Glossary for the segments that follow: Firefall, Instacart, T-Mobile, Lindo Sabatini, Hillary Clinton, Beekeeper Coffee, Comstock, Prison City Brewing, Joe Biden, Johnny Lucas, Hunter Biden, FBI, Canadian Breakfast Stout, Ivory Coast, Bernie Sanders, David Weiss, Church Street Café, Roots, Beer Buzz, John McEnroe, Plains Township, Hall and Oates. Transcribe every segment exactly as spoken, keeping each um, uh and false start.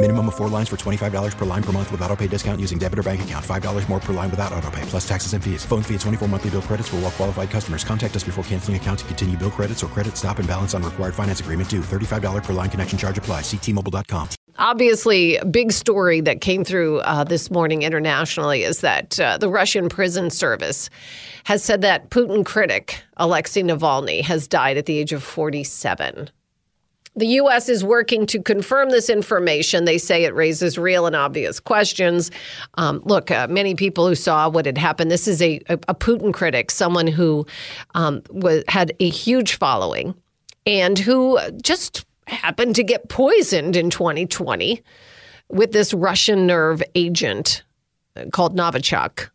Minimum of four lines for twenty-five dollars per line per month with auto pay discount using debit or bank account. five dollars more per line without auto pay, plus taxes and fees. Phone fee at twenty-four monthly bill credits for all well qualified customers. Contact us before canceling account to continue bill credits or credit stop and balance on required finance agreement due. thirty-five dollars per line connection charge applies. See T Mobile dot com. Obviously, big story that came through uh, this morning internationally is that uh, the Russian prison service has said that Putin critic Alexei Navalny has died at the age of forty-seven. The U S is working to confirm this information. They say it raises real and obvious questions. Um, look, uh, many people who saw what had happened, this is a, a Putin critic, someone who um, was, had a huge following and who just happened to get poisoned in twenty twenty with this Russian nerve agent called Novichok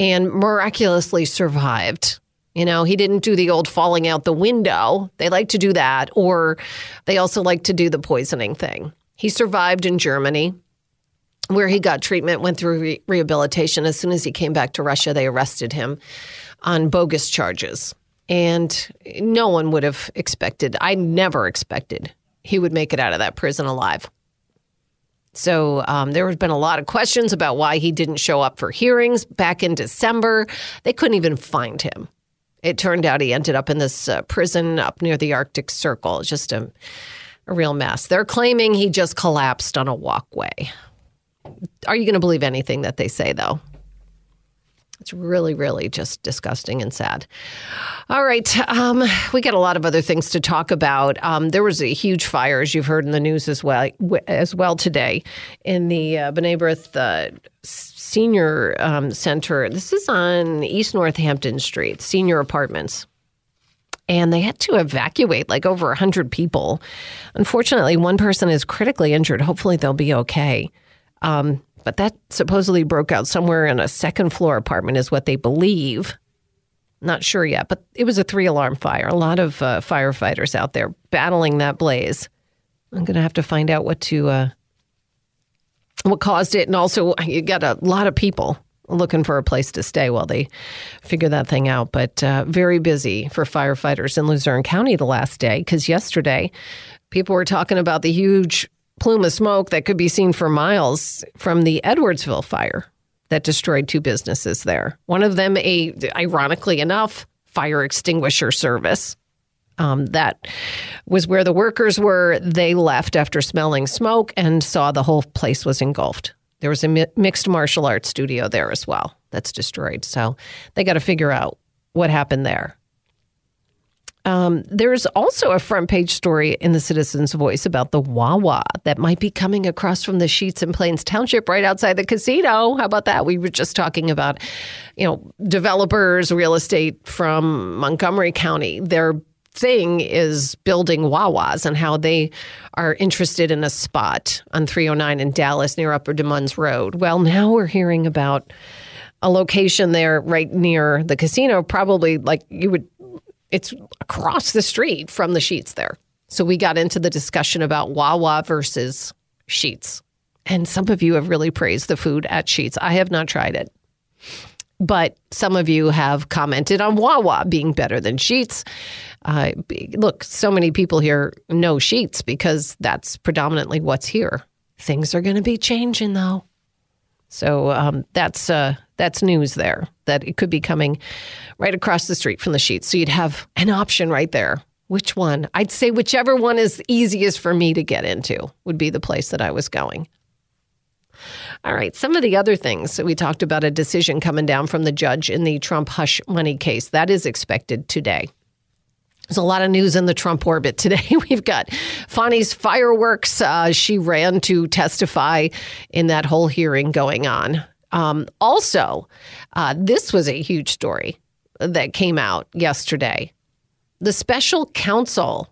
and miraculously survived. You know, he didn't do the old falling out the window. They like to do that, or they also like to do the poisoning thing. He survived in Germany, where he got treatment, went through re- rehabilitation. As soon as he came back to Russia, they arrested him on bogus charges. And no one would have expected, I never expected, he would make it out of that prison alive. So um, there have been a lot of questions about why he didn't show up for hearings back in December. They couldn't even find him. It turned out he ended up in this uh, prison up near the Arctic Circle. It's just a, a real mess. They're claiming he just collapsed on a walkway. Are you going to believe anything that they say, though? It's really, really just disgusting and sad. All right. Um, we got a lot of other things to talk about. Um, there was a huge fire, as you've heard in the news as well, as well today in the uh, B'nai B'rith uh, Senior um, Center. This is on East Northampton Street, senior apartments. And they had to evacuate like over one hundred people. Unfortunately, one person is critically injured. Hopefully they'll be okay. Um But that supposedly broke out somewhere in a second floor apartment is what they believe. Not sure yet, but it was a three alarm fire. A lot of uh, firefighters out there battling that blaze. I'm going to have to find out what to uh, what caused it. And also, you got a lot of people looking for a place to stay while they figure that thing out. But uh, very busy for firefighters in Luzerne County the last day, because yesterday people were talking about the huge plume of smoke that could be seen for miles from the Edwardsville fire that destroyed two businesses there. One of them, a ironically enough, fire extinguisher service. Um, that was where the workers were. They left after smelling smoke and saw the whole place was engulfed. There was a mi- mixed martial arts studio there as well that's destroyed. So they got to figure out what happened there. Um, there's also a front page story in the Citizen's Voice about the Wawa that might be coming across from the Sheetz in Plains Township right outside the casino. How about that? We were just talking about, you know, developers, real estate from Montgomery County. Their thing is building Wawas and how they are interested in a spot on three oh nine in Dallas near Upper Des Moines Road. Well, now we're hearing about a location there right near the casino, probably like you would. It's across the street from the Sheetz there. So we got into the discussion about Wawa versus Sheetz. And some of you have really praised the food at Sheetz. I have not tried it. But some of you have commented on Wawa being better than Sheetz. Uh, look, so many people here know Sheetz because that's predominantly what's here. Things are going to be changing, though. So um, that's uh, that's news there, that it could be coming right across the street from the Sheetz. So you'd have an option right there. Which one? I'd say whichever one is easiest for me to get into would be the place that I was going. All right. Some of the other things. So we talked about a decision coming down from the judge in the Trump hush money case. That is expected today. There's a lot of news in the Trump orbit today. We've got Fani's fireworks. Uh, she ran to testify in that whole hearing going on. Um, also, uh, this was a huge story that came out yesterday. The special counsel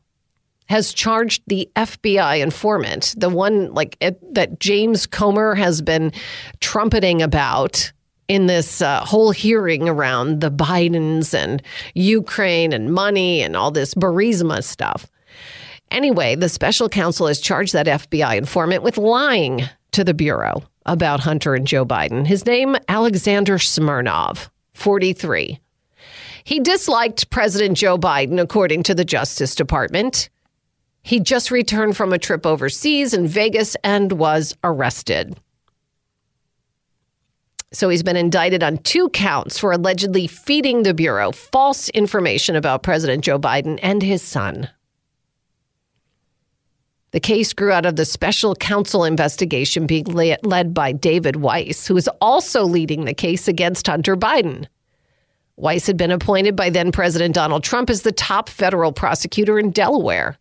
has charged the F B I informant, the one like it, that James Comer has been trumpeting about in this uh, whole hearing around the Bidens and Ukraine and money and all this Burisma stuff. Anyway, the special counsel has charged that F B I informant with lying to the Bureau about Hunter and Joe Biden. His name, Alexander Smirnov, forty-three. He disliked President Joe Biden, according to the Justice Department. He just returned from a trip overseas in Vegas and was arrested. So he's been indicted on two counts for allegedly feeding the Bureau false information about President Joe Biden and his son. The case grew out of the special counsel investigation being led by David Weiss, who is also leading the case against Hunter Biden. Weiss had been appointed by then-President Donald Trump as the top federal prosecutor in Delaware.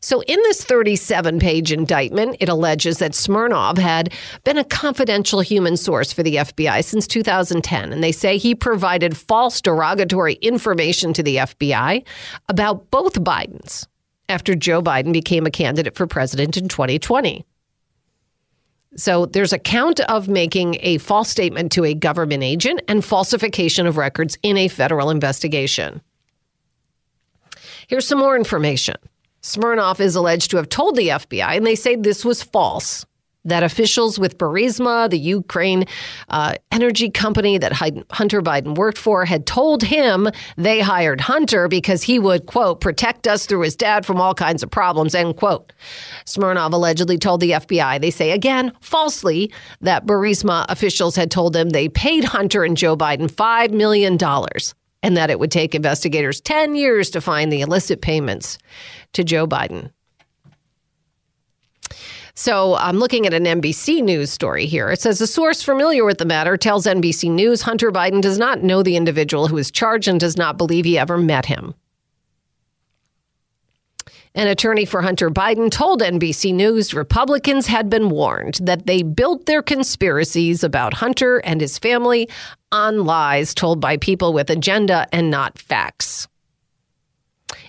So in this thirty-seven page indictment, it alleges that Smirnov had been a confidential human source for the F B I since two thousand ten. And they say he provided false derogatory information to the F B I about both Bidens after Joe Biden became a candidate for president in twenty twenty. So there's a count of making a false statement to a government agent and falsification of records in a federal investigation. Here's some more information. Smirnov is alleged to have told the F B I, and they say this was false, that officials with Burisma, the Ukraine uh, energy company that Hunter Biden worked for, had told him they hired Hunter because he would, quote, protect us through his dad from all kinds of problems, end quote. Smirnov allegedly told the F B I, they say again, falsely, that Burisma officials had told them they paid Hunter and Joe Biden five million dollars. And that it would take investigators ten years to find the illicit payments to Joe Biden. So I'm looking at an N B C News story here. It says a source familiar with the matter tells N B C News Hunter Biden does not know the individual who is charged and does not believe he ever met him. An attorney for Hunter Biden told N B C News Republicans had been warned that they built their conspiracies about Hunter and his family on lies told by people with agenda and not facts.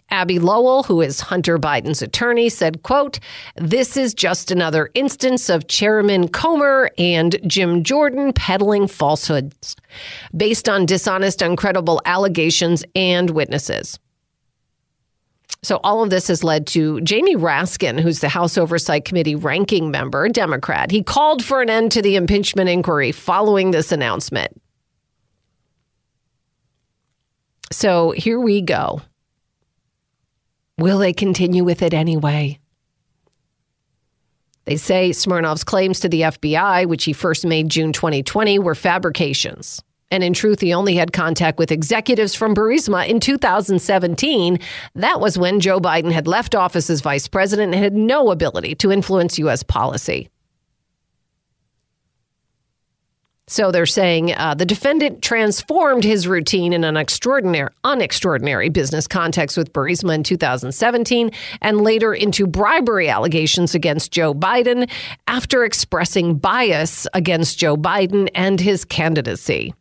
Abby Lowell, who is Hunter Biden's attorney, said, quote, "This is just another instance of Chairman Comer and Jim Jordan peddling falsehoods based on dishonest, uncredible allegations and witnesses." So all of this has led to Jamie Raskin, who's the House Oversight Committee ranking member, Democrat. He called for an end to the impeachment inquiry following this announcement. So here we go. Will they continue with it anyway? They say Smirnov's claims to the F B I, which he first made June twenty twenty, were fabrications. And in truth, he only had contact with executives from Burisma in two thousand seventeen. That was when Joe Biden had left office as vice president and had no ability to influence U S policy. So they're saying uh, the defendant transformed his routine in an extraordinary, unextraordinary business context with Burisma in two thousand seventeen and later into bribery allegations against Joe Biden after expressing bias against Joe Biden and his candidacy.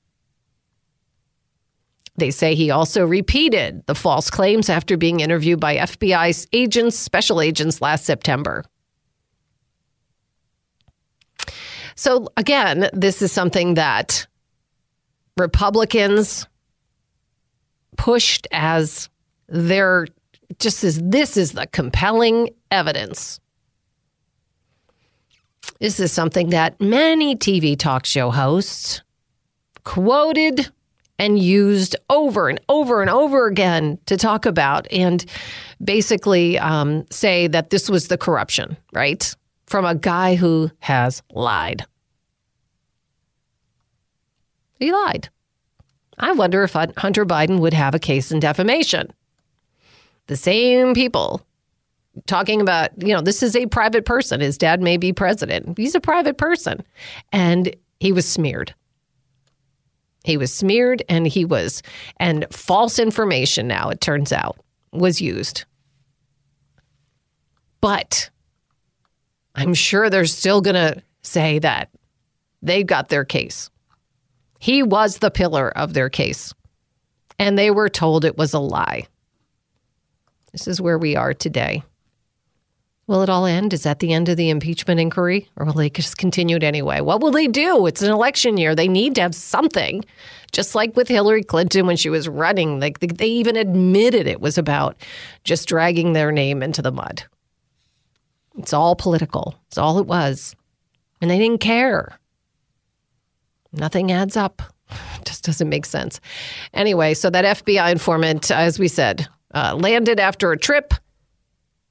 They say he also repeated the false claims after being interviewed by F B I agents, special agents last September. So, again, this is something that Republicans pushed as their just as this is the compelling evidence. This is something that many T V talk show hosts quoted and used over and over and over again to talk about and basically um, say that this was the corruption, right? From a guy who has lied. He lied. I wonder if Hunter Biden would have a case in defamation. The same people talking about, you know, this is a private person. His dad may be president. He's a private person. And he was smeared. He was smeared and he was, and false information now, it turns out, was used. But I'm sure they're still going to say that they got their case. He was the pillar of their case. And they were told it was a lie. This is where we are today. Will it all end? Is that the end of the impeachment inquiry? Or will they just continue it anyway? What will they do? It's an election year. They need to have something. Just like with Hillary Clinton when she was running. Like they even admitted it was about just dragging their name into the mud. It's all political. It's all it was. And they didn't care. Nothing adds up. It just doesn't make sense. Anyway, so that F B I informant, as we said, uh, landed after a trip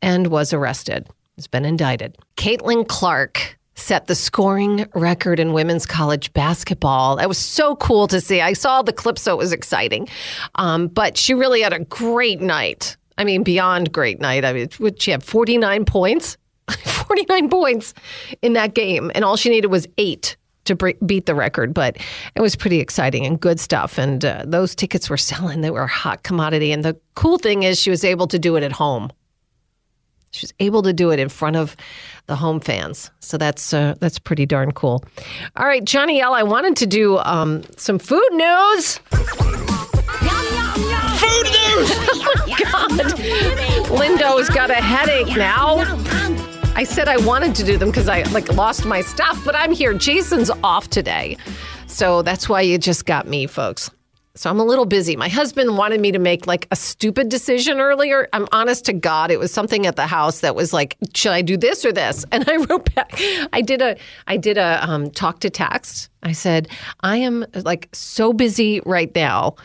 and was arrested. He's been indicted. Caitlin Clark set the scoring record in women's college basketball. That was so cool to see. I saw the clip, so it was exciting. Um, but she really had a great night. I mean, beyond great night. I mean, she had forty-nine points, forty-nine points in that game. And all she needed was eight to break, beat the record. But it was pretty exciting and good stuff. And uh, those tickets were selling. They were a hot commodity. And the cool thing is she was able to do it at home. She was able to do it in front of the home fans. So that's uh, that's pretty darn cool. All right, Johnny L., I wanted to do um, some food news. Food news! Oh, my God. Lindo's got a headache now. I said I wanted to do them because I, like, lost my stuff, but I'm here. Jason's off today. So that's why you just got me, folks. So I'm a little busy. My husband wanted me to make, like, a stupid decision earlier. I'm honest to God. It was something at the house that was like, should I do this or this? And I wrote back. I did a I did a um, talk to text. I said, I am, like, so busy right now.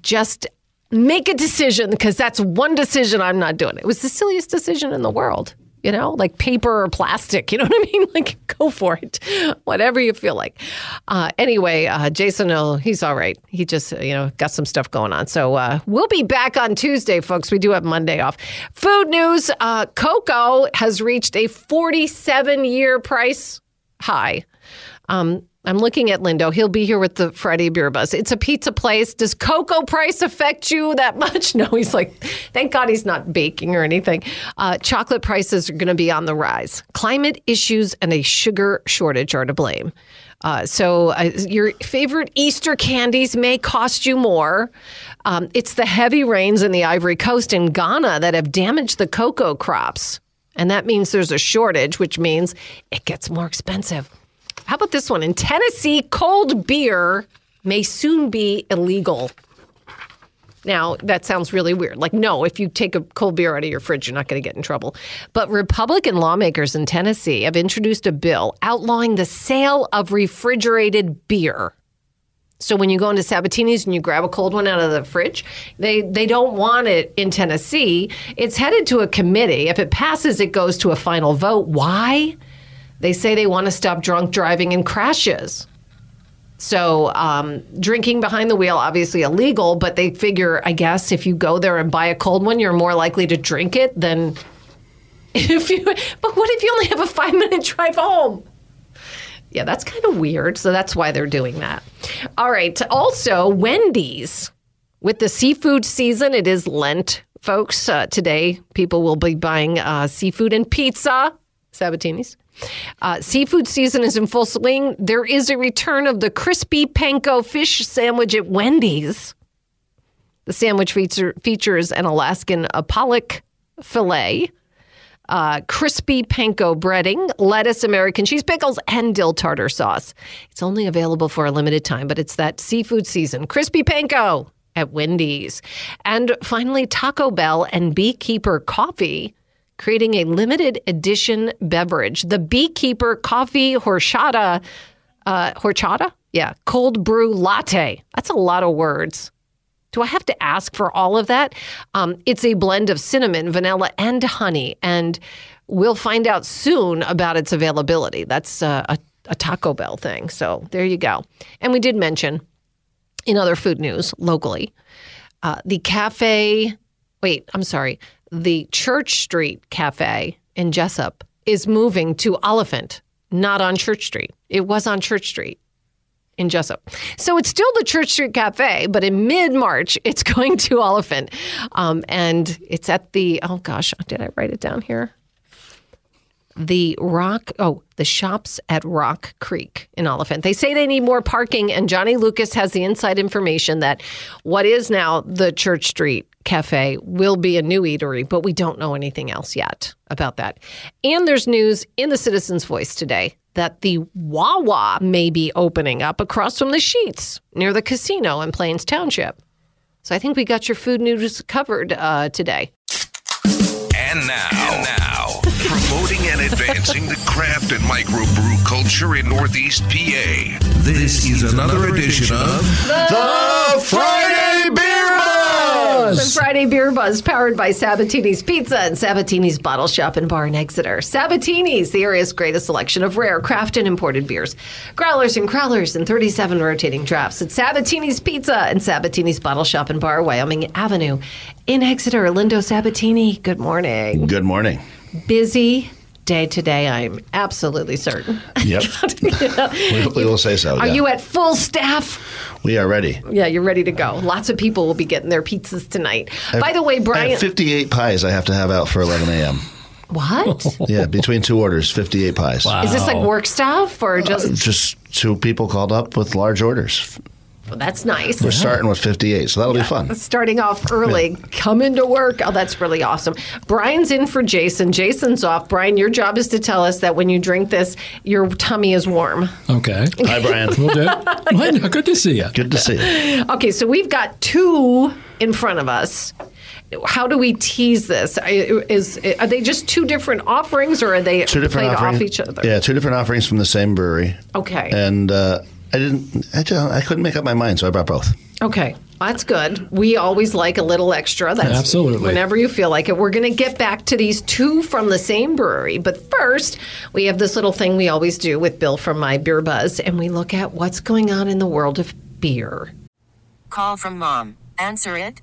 Just make a decision because that's one decision I'm not doing. It was the silliest decision in the world. You know, like paper or plastic. You know what I mean? Like, go for it. Whatever you feel like. Uh, anyway, uh, Jason, oh, he's all right. He just, you know, got some stuff going on. So uh, we'll be back on Tuesday, folks. We do have Monday off. Food news. Uh, cocoa has reached a forty-seven year price high. Um, I'm looking at Lindo. He'll be here with the Friday Beer Buzz. It's a pizza place. Does cocoa price affect you that much? No, he's like, thank God he's not baking or anything. Uh, chocolate prices are going to be on the rise. Climate issues and a sugar shortage are to blame. Uh, so uh, your favorite Easter candies may cost you more. Um, it's the heavy rains in the Ivory Coast and Ghana that have damaged the cocoa crops. And that means there's a shortage, which means it gets more expensive. How about this one? In Tennessee, cold beer may soon be illegal. Now, that sounds really weird. Like, no, if you take a cold beer out of your fridge, you're not going to get in trouble. But Republican lawmakers in Tennessee have introduced a bill outlawing the sale of refrigerated beer. So when you go into Sabatini's and you grab a cold one out of the fridge, they, they don't want it in Tennessee. It's headed to a committee. If it passes, it goes to a final vote. Why? They say they want to stop drunk driving and crashes. So um, drinking behind the wheel, obviously illegal, but they figure, I guess, if you go there and buy a cold one, you're more likely to drink it than if you... But what if you only have a five minute drive home? Yeah, that's kind of weird. So that's why they're doing that. All right. Also, Wendy's. With the seafood season, it is Lent, folks. Uh, today, people will be buying uh, seafood and pizza. Sabatini's. Uh, seafood season is in full swing. There is a return of the crispy panko fish sandwich at Wendy's. The sandwich feature, features an Alaskan pollock fillet, uh, crispy panko breading, lettuce, American cheese, pickles, and dill tartar sauce. It's only available for a limited time, but it's that seafood season. Crispy panko at Wendy's. And finally, Taco Bell and Beekeeper Coffee creating a limited edition beverage. The Beekeeper Coffee Horchata, uh, horchata? Yeah, cold brew latte. That's a lot of words. Do I have to ask for all of that? Um, it's a blend of cinnamon, vanilla, and honey. And we'll find out soon about its availability. That's uh, a, a Taco Bell thing. So there you go. And we did mention, in other food news locally, uh, the cafe... Wait, I'm sorry. the Church Street Café in Jessup is moving to Olyphant, not on Church Street. It was on Church Street in Jessup. So it's still the Church Street Cafe, but in mid-March, it's going to Olyphant. Um, and it's at the, oh gosh, did I write it down here? The Rock, oh, the Shops at Rock Creek in Olyphant. They say they need more parking, and Johnny Lucas has the inside information that what is now the Church Street Cafe will be a new eatery, but we don't know anything else yet about that. And there's news in the Citizen's Voice today that the Wawa may be opening up across from the Sheetz near the casino in Plains Township. So I think we got your food news covered uh, today. And now, and now promoting and advancing the craft and microbrew culture in Northeast P A. This, this is, is another, another edition of The, the Friday Beer Buzz. The Friday Beer Buzz, powered by Sabatini's Pizza and Sabatini's Bottle Shop and Bar in Exeter. Sabatini's, the area's greatest selection of rare craft and imported beers, growlers and crowlers, and thirty-seven rotating drafts at Sabatini's Pizza and Sabatini's Bottle Shop and Bar, Wyoming Avenue in Exeter. Lindo Sabatini, good morning. Good morning. Busy day today, I'm absolutely certain. Yep. Yeah. we, we will say so. Are yeah. you at full staff? We are ready. Yeah, you're ready to go. Lots of people will be getting their pizzas tonight. I, By the way, Brian... I have fifty-eight pies I have to have out for eleven a.m. What? Yeah, between two orders, fifty-eight pies. Wow. Is this like work staff or just... Uh, just two people called up with large orders. Well, that's nice. We're yeah. starting with fifty-eight, so that'll yeah. be fun. Starting off early. Yeah. Coming to work. Oh, that's really awesome. Brian's in for Jason. Jason's off. Brian, your job is to tell us that when you drink this, your tummy is warm. Okay. Hi, Brian. We'll do it. Well, good to see you. Good to see you. Okay, so we've got two in front of us. How do we tease this? Is, are they just two different offerings, or are they two different played off each other? Yeah, two different offerings from the same brewery. Okay. And... uh I didn't. I, don't, I couldn't make up my mind, so I brought both. Okay, that's good. We always like a little extra. That's absolutely. Whenever you feel like it, we're going to get back to these two from the same brewery. But first, we have this little thing we always do with Bill from My Beer Buzz, and we look at what's going on in the world of beer. Call from mom. Answer it.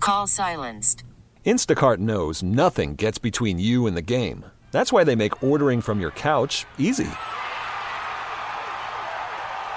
Call silenced. Instacart knows nothing gets between you and the game. That's why they make ordering from your couch easy.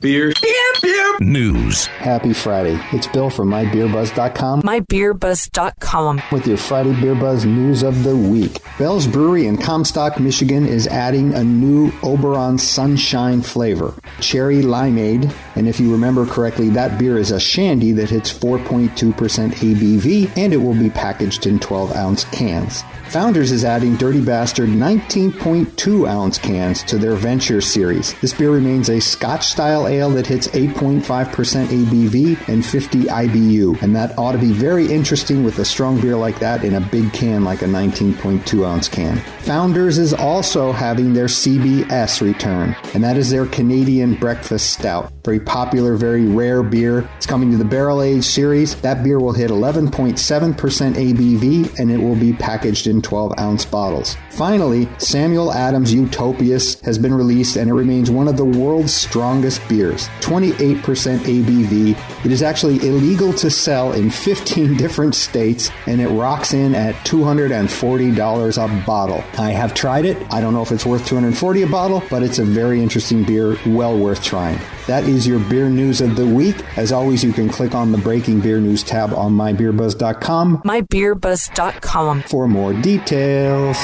Beer. Beer. Beer. News. Happy Friday. It's Bill from my beer buzz dot com. my beer buzz dot com. With your Friday Beer Buzz news of the week. Bell's Brewery in Comstock, Michigan is adding a new Oberon Sunshine flavor, Cherry Limeade. And if you remember correctly, that beer is a shandy that hits four point two percent A B V, and it will be packaged in twelve ounce cans. Founders is adding Dirty Bastard nineteen point two ounce cans to their Venture series. This beer remains a Scotch-style ale that hits eight point five percent A B V and fifty I B U, and that ought to be very interesting with a strong beer like that in a big can like a nineteen point two ounce can. Founders is also having their C B S return, and that is their Canadian Breakfast Stout. Very popular, very rare beer. It's coming to the Barrel Age series. That beer will hit eleven point seven percent A B V, and it will be packaged in twelve ounce bottles. Finally, Samuel Adams Utopias has been released, and it remains one of the world's strongest beers. beers, twenty-eight percent A B V. It is actually illegal to sell in fifteen different states, and it rocks in at two hundred forty dollars a bottle. I have tried it. I don't know if it's worth two hundred forty dollars a bottle, but it's a very interesting beer, well worth trying. That is your beer news of the week. As always, you can click on the Breaking Beer News tab on my beer buzz dot com. my beer buzz dot com for more details.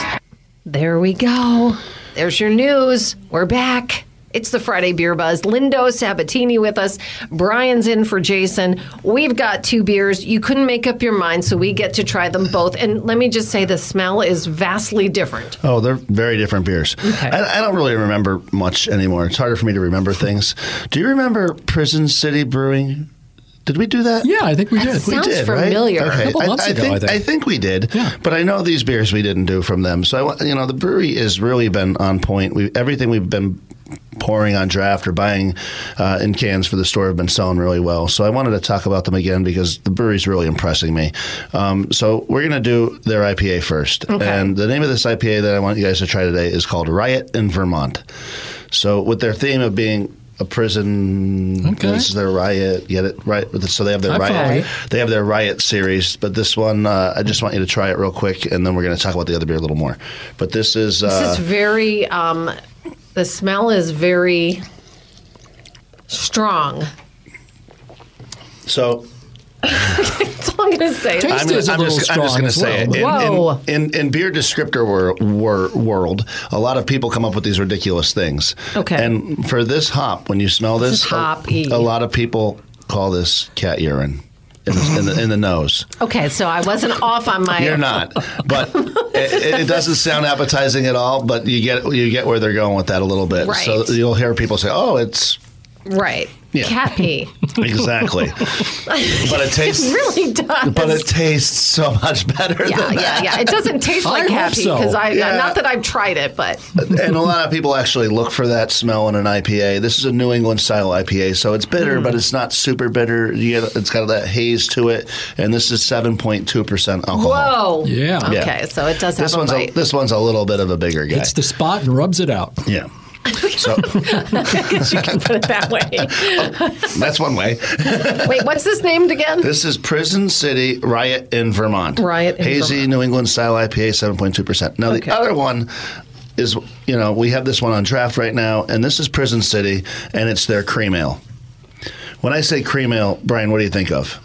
There we go. There's your news. We're back. It's the Friday Beer Buzz. Lindo Sabatini with us. Brian's in for Jason. We've got two beers. You couldn't make up your mind, so we get to try them both. And let me just say, the smell is vastly different. Oh, they're very different beers. Okay. I, I don't really remember much anymore. It's harder for me to remember things. Do you remember Prison City Brewing? Did we do that? Yeah, I think we did. That sounds we did, familiar. Right? Okay. A couple I, months I ago, think, I think. I think we did. Yeah. But I know these beers we didn't do from them. So, I, you know, the brewery has really been on point. We, everything we've been pouring on draft or buying uh, in cans for the store have been selling really well. So I wanted to talk about them again because the brewery's really impressing me. Um, so we're going to do their I P A first. Okay. And the name of this I P A that I want you guys to try today is called Riot in Vermont. So with their theme of being a prison, okay. This is their Riot. Get it right. So they have their Riot. They have their Riot series, but this one, uh, I just want you to try it real quick, and then we're going to talk about the other beer a little more. But this is uh, this is very. Um, the smell is very strong. So. That's all I'm going to say. Taste I'm, is I'm, a just, I'm just going to say well. it. In, in, in, in beer descriptor wor, wor, world, a lot of people come up with these ridiculous things. Okay. And for this hop, when you smell this, this hop, a, a lot of people call this cat urine. In the, in, the, in the nose. Okay, so I wasn't off on my. You're not, but it, it doesn't sound appetizing at all. But you get you get where they're going with that a little bit. Right. So you'll hear people say, "Oh, it's." Right. Yeah. Cat pee. Exactly. But it tastes. It really does. But it tastes so much better yeah, than yeah, that. Yeah, yeah. It doesn't taste like I cat pee because so. I yeah. not that I've tried it, but. And a lot of people actually look for that smell in an I P A. This is a New England style I P A, so it's bitter, mm. but it's not super bitter. You get, it's got that haze to it, and this is seven point two percent alcohol. Whoa. Yeah. yeah. Okay, so it does this have one's a bite. A, this one's a little bit of a bigger guy. It's the spot and rubs it out. Yeah. So. I guess you can put it that way. Oh, that's one way. Wait, what's this named again? This is Prison City Riot in Vermont. Riot in Hazy Vermont. New England style I P A, seven point two percent. Now, okay. The other one is, you know, we have this one on draft right now, and this is Prison City, and it's their cream ale. When I say cream ale, Brian, what do you think of?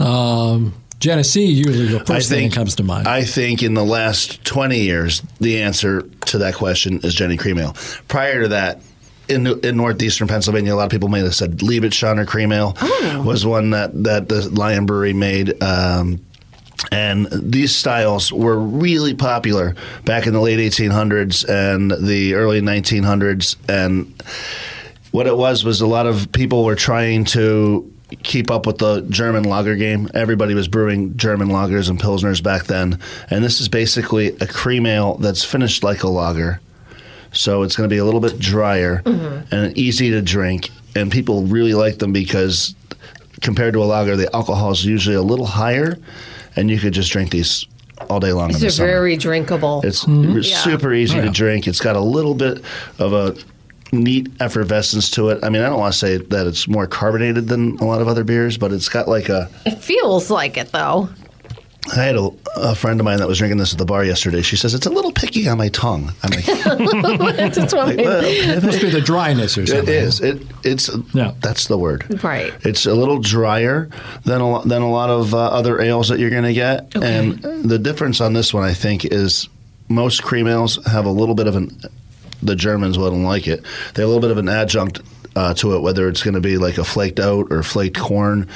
Um... Genesee usually the first think, thing that comes to mind. I think in the last twenty years, the answer to that question is Jenny Cream Ale. Prior to that, in in northeastern Pennsylvania, a lot of people may have said Leave It Shauna Cream Ale oh. was one that, that the Lion Brewery made. Um, and these styles were really popular back in the late eighteen hundreds and the early nineteen hundreds. And what it was was a lot of people were trying to keep up with the German lager game. Everybody was brewing German lagers and pilsners back then. And this is basically a cream ale that's finished like a lager. So it's going to be a little bit drier mm-hmm. and easy to drink. And people really like them because compared to a lager, the alcohol is usually a little higher. And you could just drink these all day long. These in the are summer. Very drinkable. It's mm-hmm. super yeah. easy oh, yeah. to drink. It's got a little bit of a neat effervescence to it. I mean, I don't want to say that it's more carbonated than a lot of other beers, but it's got like a... It feels like it, though. I had a, a friend of mine that was drinking this at the bar yesterday. She says, it's a little picky on my tongue. I'm like... That's what I mean. It must be the dryness or something. It is. It, it's, yeah. That's the word. Right. It's a little drier than a, than a lot of uh, other ales that you're going to get. Okay. And the difference on this one, I think, is most cream ales have a little bit of an... The Germans wouldn't like it. They have a little bit of an adjunct uh, to it, whether it's going to be like a flaked oat or flaked corn,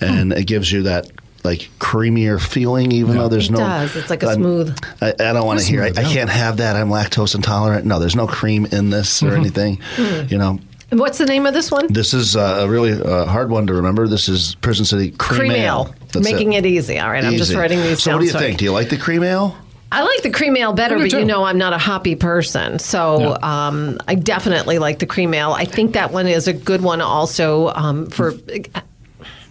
and mm. it gives you that like creamier feeling, even yeah. though there's it no. It does. It's like a smooth. I, I don't want to hear. I, I can't have that. I'm lactose intolerant. No, there's no cream in this mm-hmm. or anything. Mm. You know. And what's the name of this one? This is uh, a really uh, hard one to remember. This is Prison City Cream, cream Ale. ale. Making it. it easy. All right, easy. I'm just writing these so down. So what do you so think? I... Do you like the cream ale? I like the cream ale better, but too. You know I'm not a hoppy person. So no. um, I definitely like the cream ale. I think that one is a good one also um, for...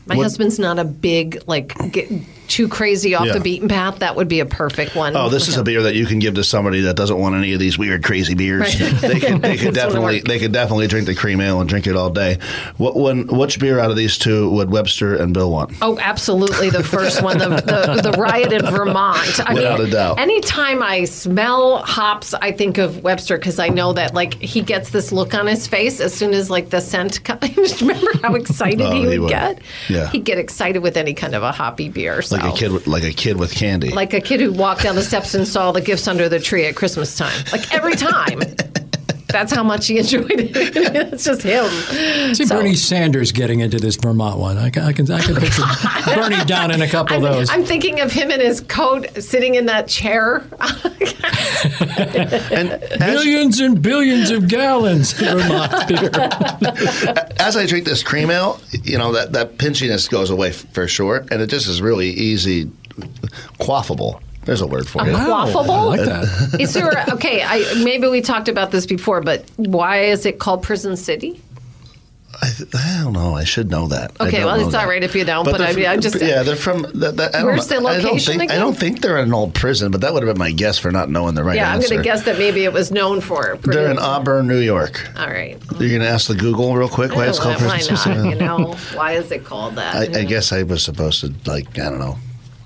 My what? husband's not a big, like... Get, too crazy off yeah. the beaten path, that would be a perfect one. Oh, this is a beer that you can give to somebody that doesn't want any of these weird, crazy beers. Right. They could they could definitely they could definitely drink the cream ale and drink it all day. What when which beer out of these two would Webster and Bill want? Oh, absolutely the first one, the the, the Riot in Vermont. I Without mean, a doubt. Anytime I smell hops, I think of Webster because I know that like he gets this look on his face as soon as like the scent comes. Remember how excited oh, he, he would, would get? Yeah. He'd get excited with any kind of a hoppy beer. So. Like a kid, with, like a kid with candy. Like a kid who walked down the steps and saw the gifts under the tree at Christmas time. Like every time. That's how much he enjoyed it. That's just him. See so. Bernie Sanders getting into this Vermont one. I can, I can, I can picture Bernie down in a couple I'm, of those. I'm thinking of him in his coat sitting in that chair. and Billions and billions of gallons of Vermont beer. As I drink this cream ale, you know, that, that pinchiness goes away for sure. And it just is really easy, quaffable. There's a word for it. A quaffable? I like that. Is there a, okay, I, maybe we talked about this before, but why is it called Prison City? I, I don't know. I should know that. Okay, well, it's all right if you don't, but, but I mean, I'm just... Yeah, they're from... The, the, I where's don't, the location I don't think, again? I don't think they're in an old prison, but that would have been my guess for not knowing the right yeah, answer. Yeah, I'm going to guess that maybe it was known for... Prison. They're in Auburn, New York. All right. You're going to ask the Google real quick why it's called Prison City? Why not? You know, why is it called that? I, I, I guess I was supposed to, like, I don't know.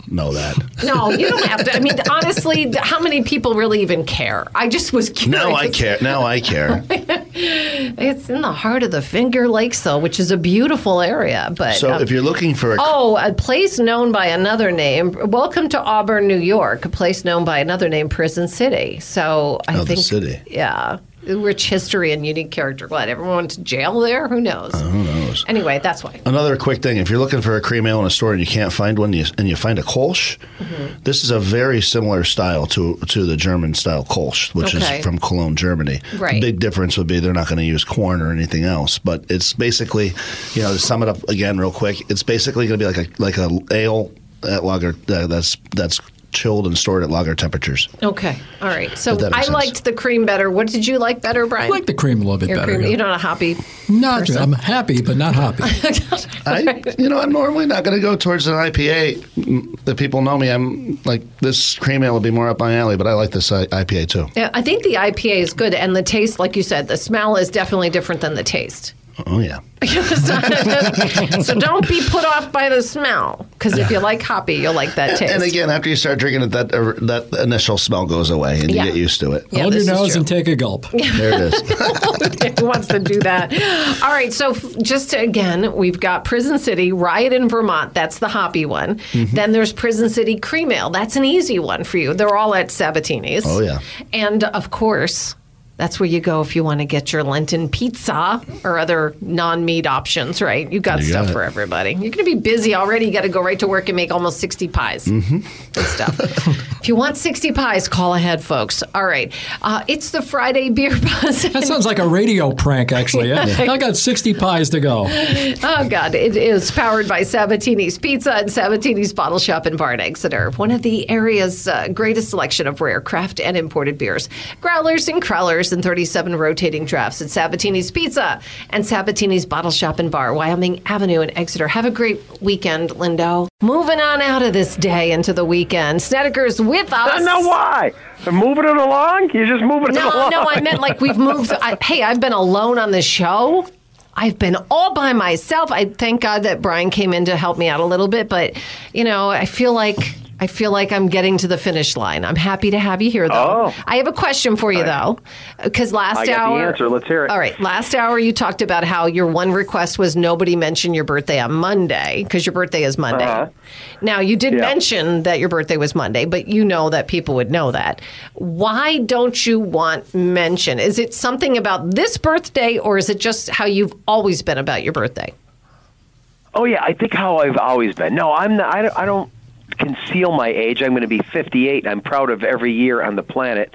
Know that. No, you don't have to. I mean, honestly, how many people really even care? I just was curious. Now I care. Now I care. It's in the heart of the Finger Lakes, though, which is a beautiful area. But So um, if you're looking for a... Oh, a place known by another name. Welcome to Auburn, New York, a place known by another name, Prison City. So I oh, think... the city. Yeah. Rich history and unique character. What, everyone went to jail there? Who knows? Uh, who knows? Anyway, that's why. Another quick thing. If you're looking for a cream ale in a store and you can't find one you, and you find a Kölsch, mm-hmm. this is a very similar style to to the German-style Kölsch, which okay. is from Cologne, Germany. Right. The big difference would be they're not going to use corn or anything else. But it's basically, you know, to sum it up again real quick, it's basically going to be like a like a ale at lager uh, that's that's chilled and stored at lager temperatures. Okay. All right. So I sense. liked the cream better. What did you like better, Brian? I like the cream a little bit Your better. Cream, yeah. You're not a hoppy Not person. I'm happy, but not hoppy. I, you know, I'm normally not going to go towards an I P A. The people know me. I'm like, this cream ale would be more up my alley, but I like this I P A too. Yeah, I think the I P A is good. And the taste, like you said, the smell is definitely different than the taste. Oh, yeah. So don't be put off by the smell, because if you like hoppy, you'll like that taste. And again, after you start drinking it, that uh, that initial smell goes away, and yeah. you get used to it. Yeah, hold your nose and take a gulp. There it is. Who wants to do that? All right, so f- just to, again, we've got Prison City, Riot in Vermont. That's the hoppy one. Mm-hmm. Then there's Prison City Cream Ale. That's an easy one for you. They're all at Sabatini's. Oh, yeah. And, of course... That's where you go if you want to get your Lenten pizza or other non-meat options, right? You got you stuff got for everybody. You're going to be busy already. You got to go right to work and make almost sixty pies mm-hmm. and stuff. If you want sixty pies, call ahead, folks. All right. Uh, it's the Friday Beer Buzz. That sounds like a radio prank, actually. Yeah. Yeah. I got sixty pies to go. Oh, God. It is powered by Sabatini's Pizza and Sabatini's Bottle Shop and Bar in Exeter, one of the area's uh, greatest selection of rare craft and imported beers. Growlers and crowlers and thirty-seven rotating drafts at Sabatini's Pizza and Sabatini's Bottle Shop and Bar, Wyoming Avenue in Exeter. Have a great weekend, Lindo. Moving on out of this day into the weekend. Snedeker's with us. I don't know why. We're moving it along? You're just moving it no, along. No, no, I meant like we've moved. I, hey, I've been alone on this show. I've been all by myself. I thank God that Brian came in to help me out a little bit. But, you know, I feel like... I feel like I'm getting to the finish line. I'm happy to have you here, though. Oh. I have a question for you, though, because last hour... I got hour, the answer. Let's hear it. All right. Last hour, you talked about how your one request was nobody mention your birthday on Monday, because your birthday is Monday. Uh-huh. Now, you did yeah. mention that your birthday was Monday, but you know that people would know that. Why don't you want mention? Is it something about this birthday, or is it just how you've always been about your birthday? Oh, yeah. I think how I've always been. No, I'm not, I don't... I don't conceal my age. I'm going to be fifty-eight. I'm proud of every year on the planet.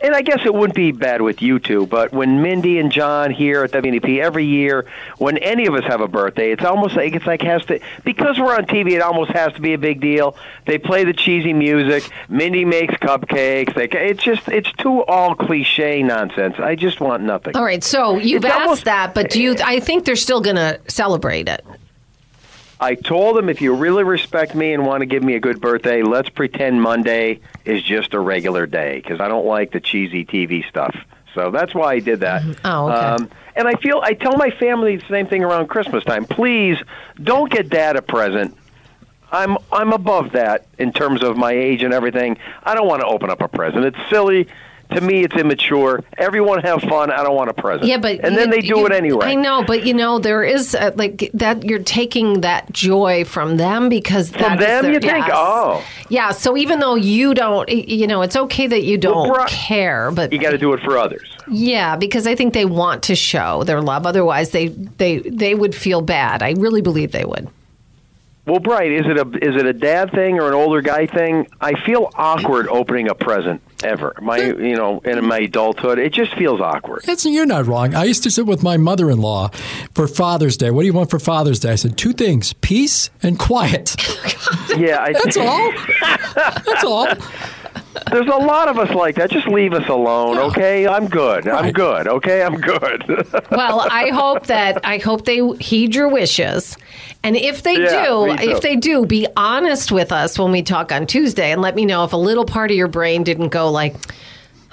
And I guess it wouldn't be bad with you two, but when Mindy and John here at W N E P every year, when any of us have a birthday, it's almost like it's like has to, because we're on T V, it almost has to be a big deal. They play the cheesy music. Mindy makes cupcakes. They, it's just, it's too all cliche nonsense. I just want nothing. All right. So you've it's asked almost, that, but do you, I think they're still going to celebrate it. I told him, if you really respect me and want to give me a good birthday, let's pretend Monday is just a regular day, because I don't like the cheesy T V stuff. So that's why I did that. Oh, okay. Um, and I feel I tell my family the same thing around Christmas time. Please don't get Dad a present. I'm I'm above that in terms of my age and everything. I don't want to open up a present. It's silly. To me, it's immature. Everyone have fun. I don't want a present. Yeah, but and then you, they do you, it anyway. I know, but you know, there is uh, like that. You're taking that joy from them because that from them is their, you yes. think, oh, yeah. So even though you don't, you know, it's okay that you don't well, bro, care, but you got to do it for others. Yeah, because I think they want to show their love. Otherwise, they they they would feel bad. I really believe they would. Well, Bright, is it a is it a dad thing or an older guy thing? I feel awkward opening a present ever. My you know, in my adulthood, it just feels awkward. It's, you're not wrong. I used to sit with my mother-in-law for Father's Day. What do you want for Father's Day? I said two things: peace and quiet. Yeah, I, that's all. That's all. There's a lot of us like that. Just leave us alone, okay? I'm good. I'm right. good, okay? I'm good. Well, I hope that I hope they heed your wishes. And if they yeah, do, if they do, be honest with us when we talk on Tuesday and let me know if a little part of your brain didn't go like,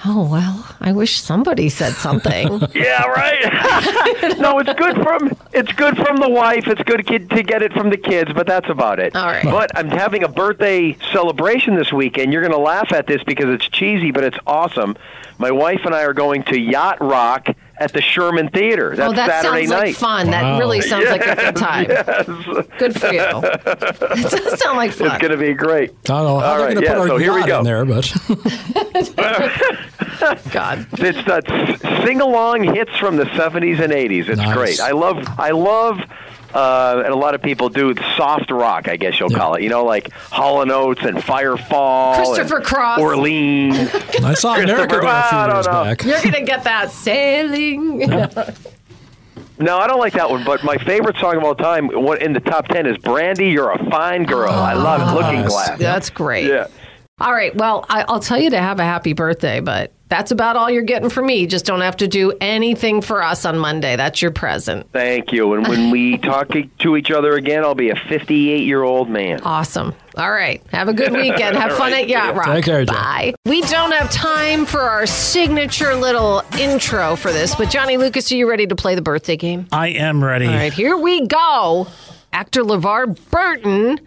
oh, well, I wish somebody said something. Yeah, right. No, it's good from it's good from the wife. It's good kid to get it from the kids, but that's about it. All right. But I'm having a birthday celebration this weekend. You're going to laugh at this because it's cheesy, but it's awesome. My wife and I are going to Yacht Rock at the Sherman Theater. That's oh, that Saturday sounds night. Like fun. Wow. That really sounds yes, like a good time. Yes. Good for you. It does sound like fun. It's going to be great. I don't know how they're going to put our so here we go. in there, but... God. It's uh, sing-along hits from the seventies and eighties. It's nice. Great. I love... I love Uh, and a lot of people do soft rock, I guess you'll yeah. call it. You know, like Hall and Oates and Firefall, Christopher and Cross, Orleans. I saw America a few years back. You're gonna get that sailing. Yeah. No, I don't like that one. But my favorite song of all time, in the top ten, is "Brandy, You're a Fine Girl." Oh, I love it. Looking Glass. That's great. Yeah. All right. Well, I, I'll tell you to have a happy birthday, but that's about all you're getting from me. Just don't have to do anything for us on Monday. That's your present. Thank you. And when we talk to each other again, I'll be a fifty-eight-year-old man. Awesome. All right. Have a good weekend. Have fun right. at Yacht Rock. Take care, John. Bye. We don't have time for our signature little intro for this, but Johnny Lucas, are you ready to play the birthday game? I am ready. All right. Here we go. Actor LeVar Burton.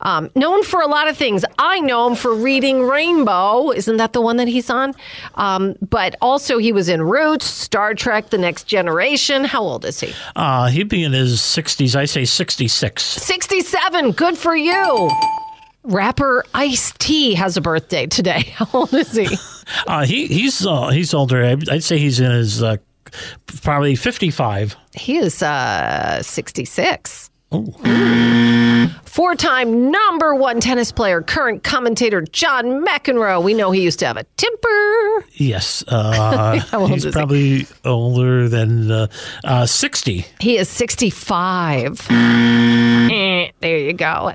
Um, known for a lot of things. I know him for Reading Rainbow. Isn't that the one that he's on? Um, but also he was in Roots, Star Trek, The Next Generation. How old is he? Uh, he'd be in his sixties. I say sixty-six. sixty-seven. Good for you. Rapper Ice-T has a birthday today. How old is he? uh, he he's uh, he's older. I'd say he's in his uh, probably fifty-five. He is uh, sixty-six. Oh. Four-time number one tennis player, current commentator John McEnroe. We know he used to have a temper. Yes. Uh, he's probably he? older than uh, uh, sixty. He is sixty-five. There you go.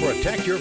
Protect your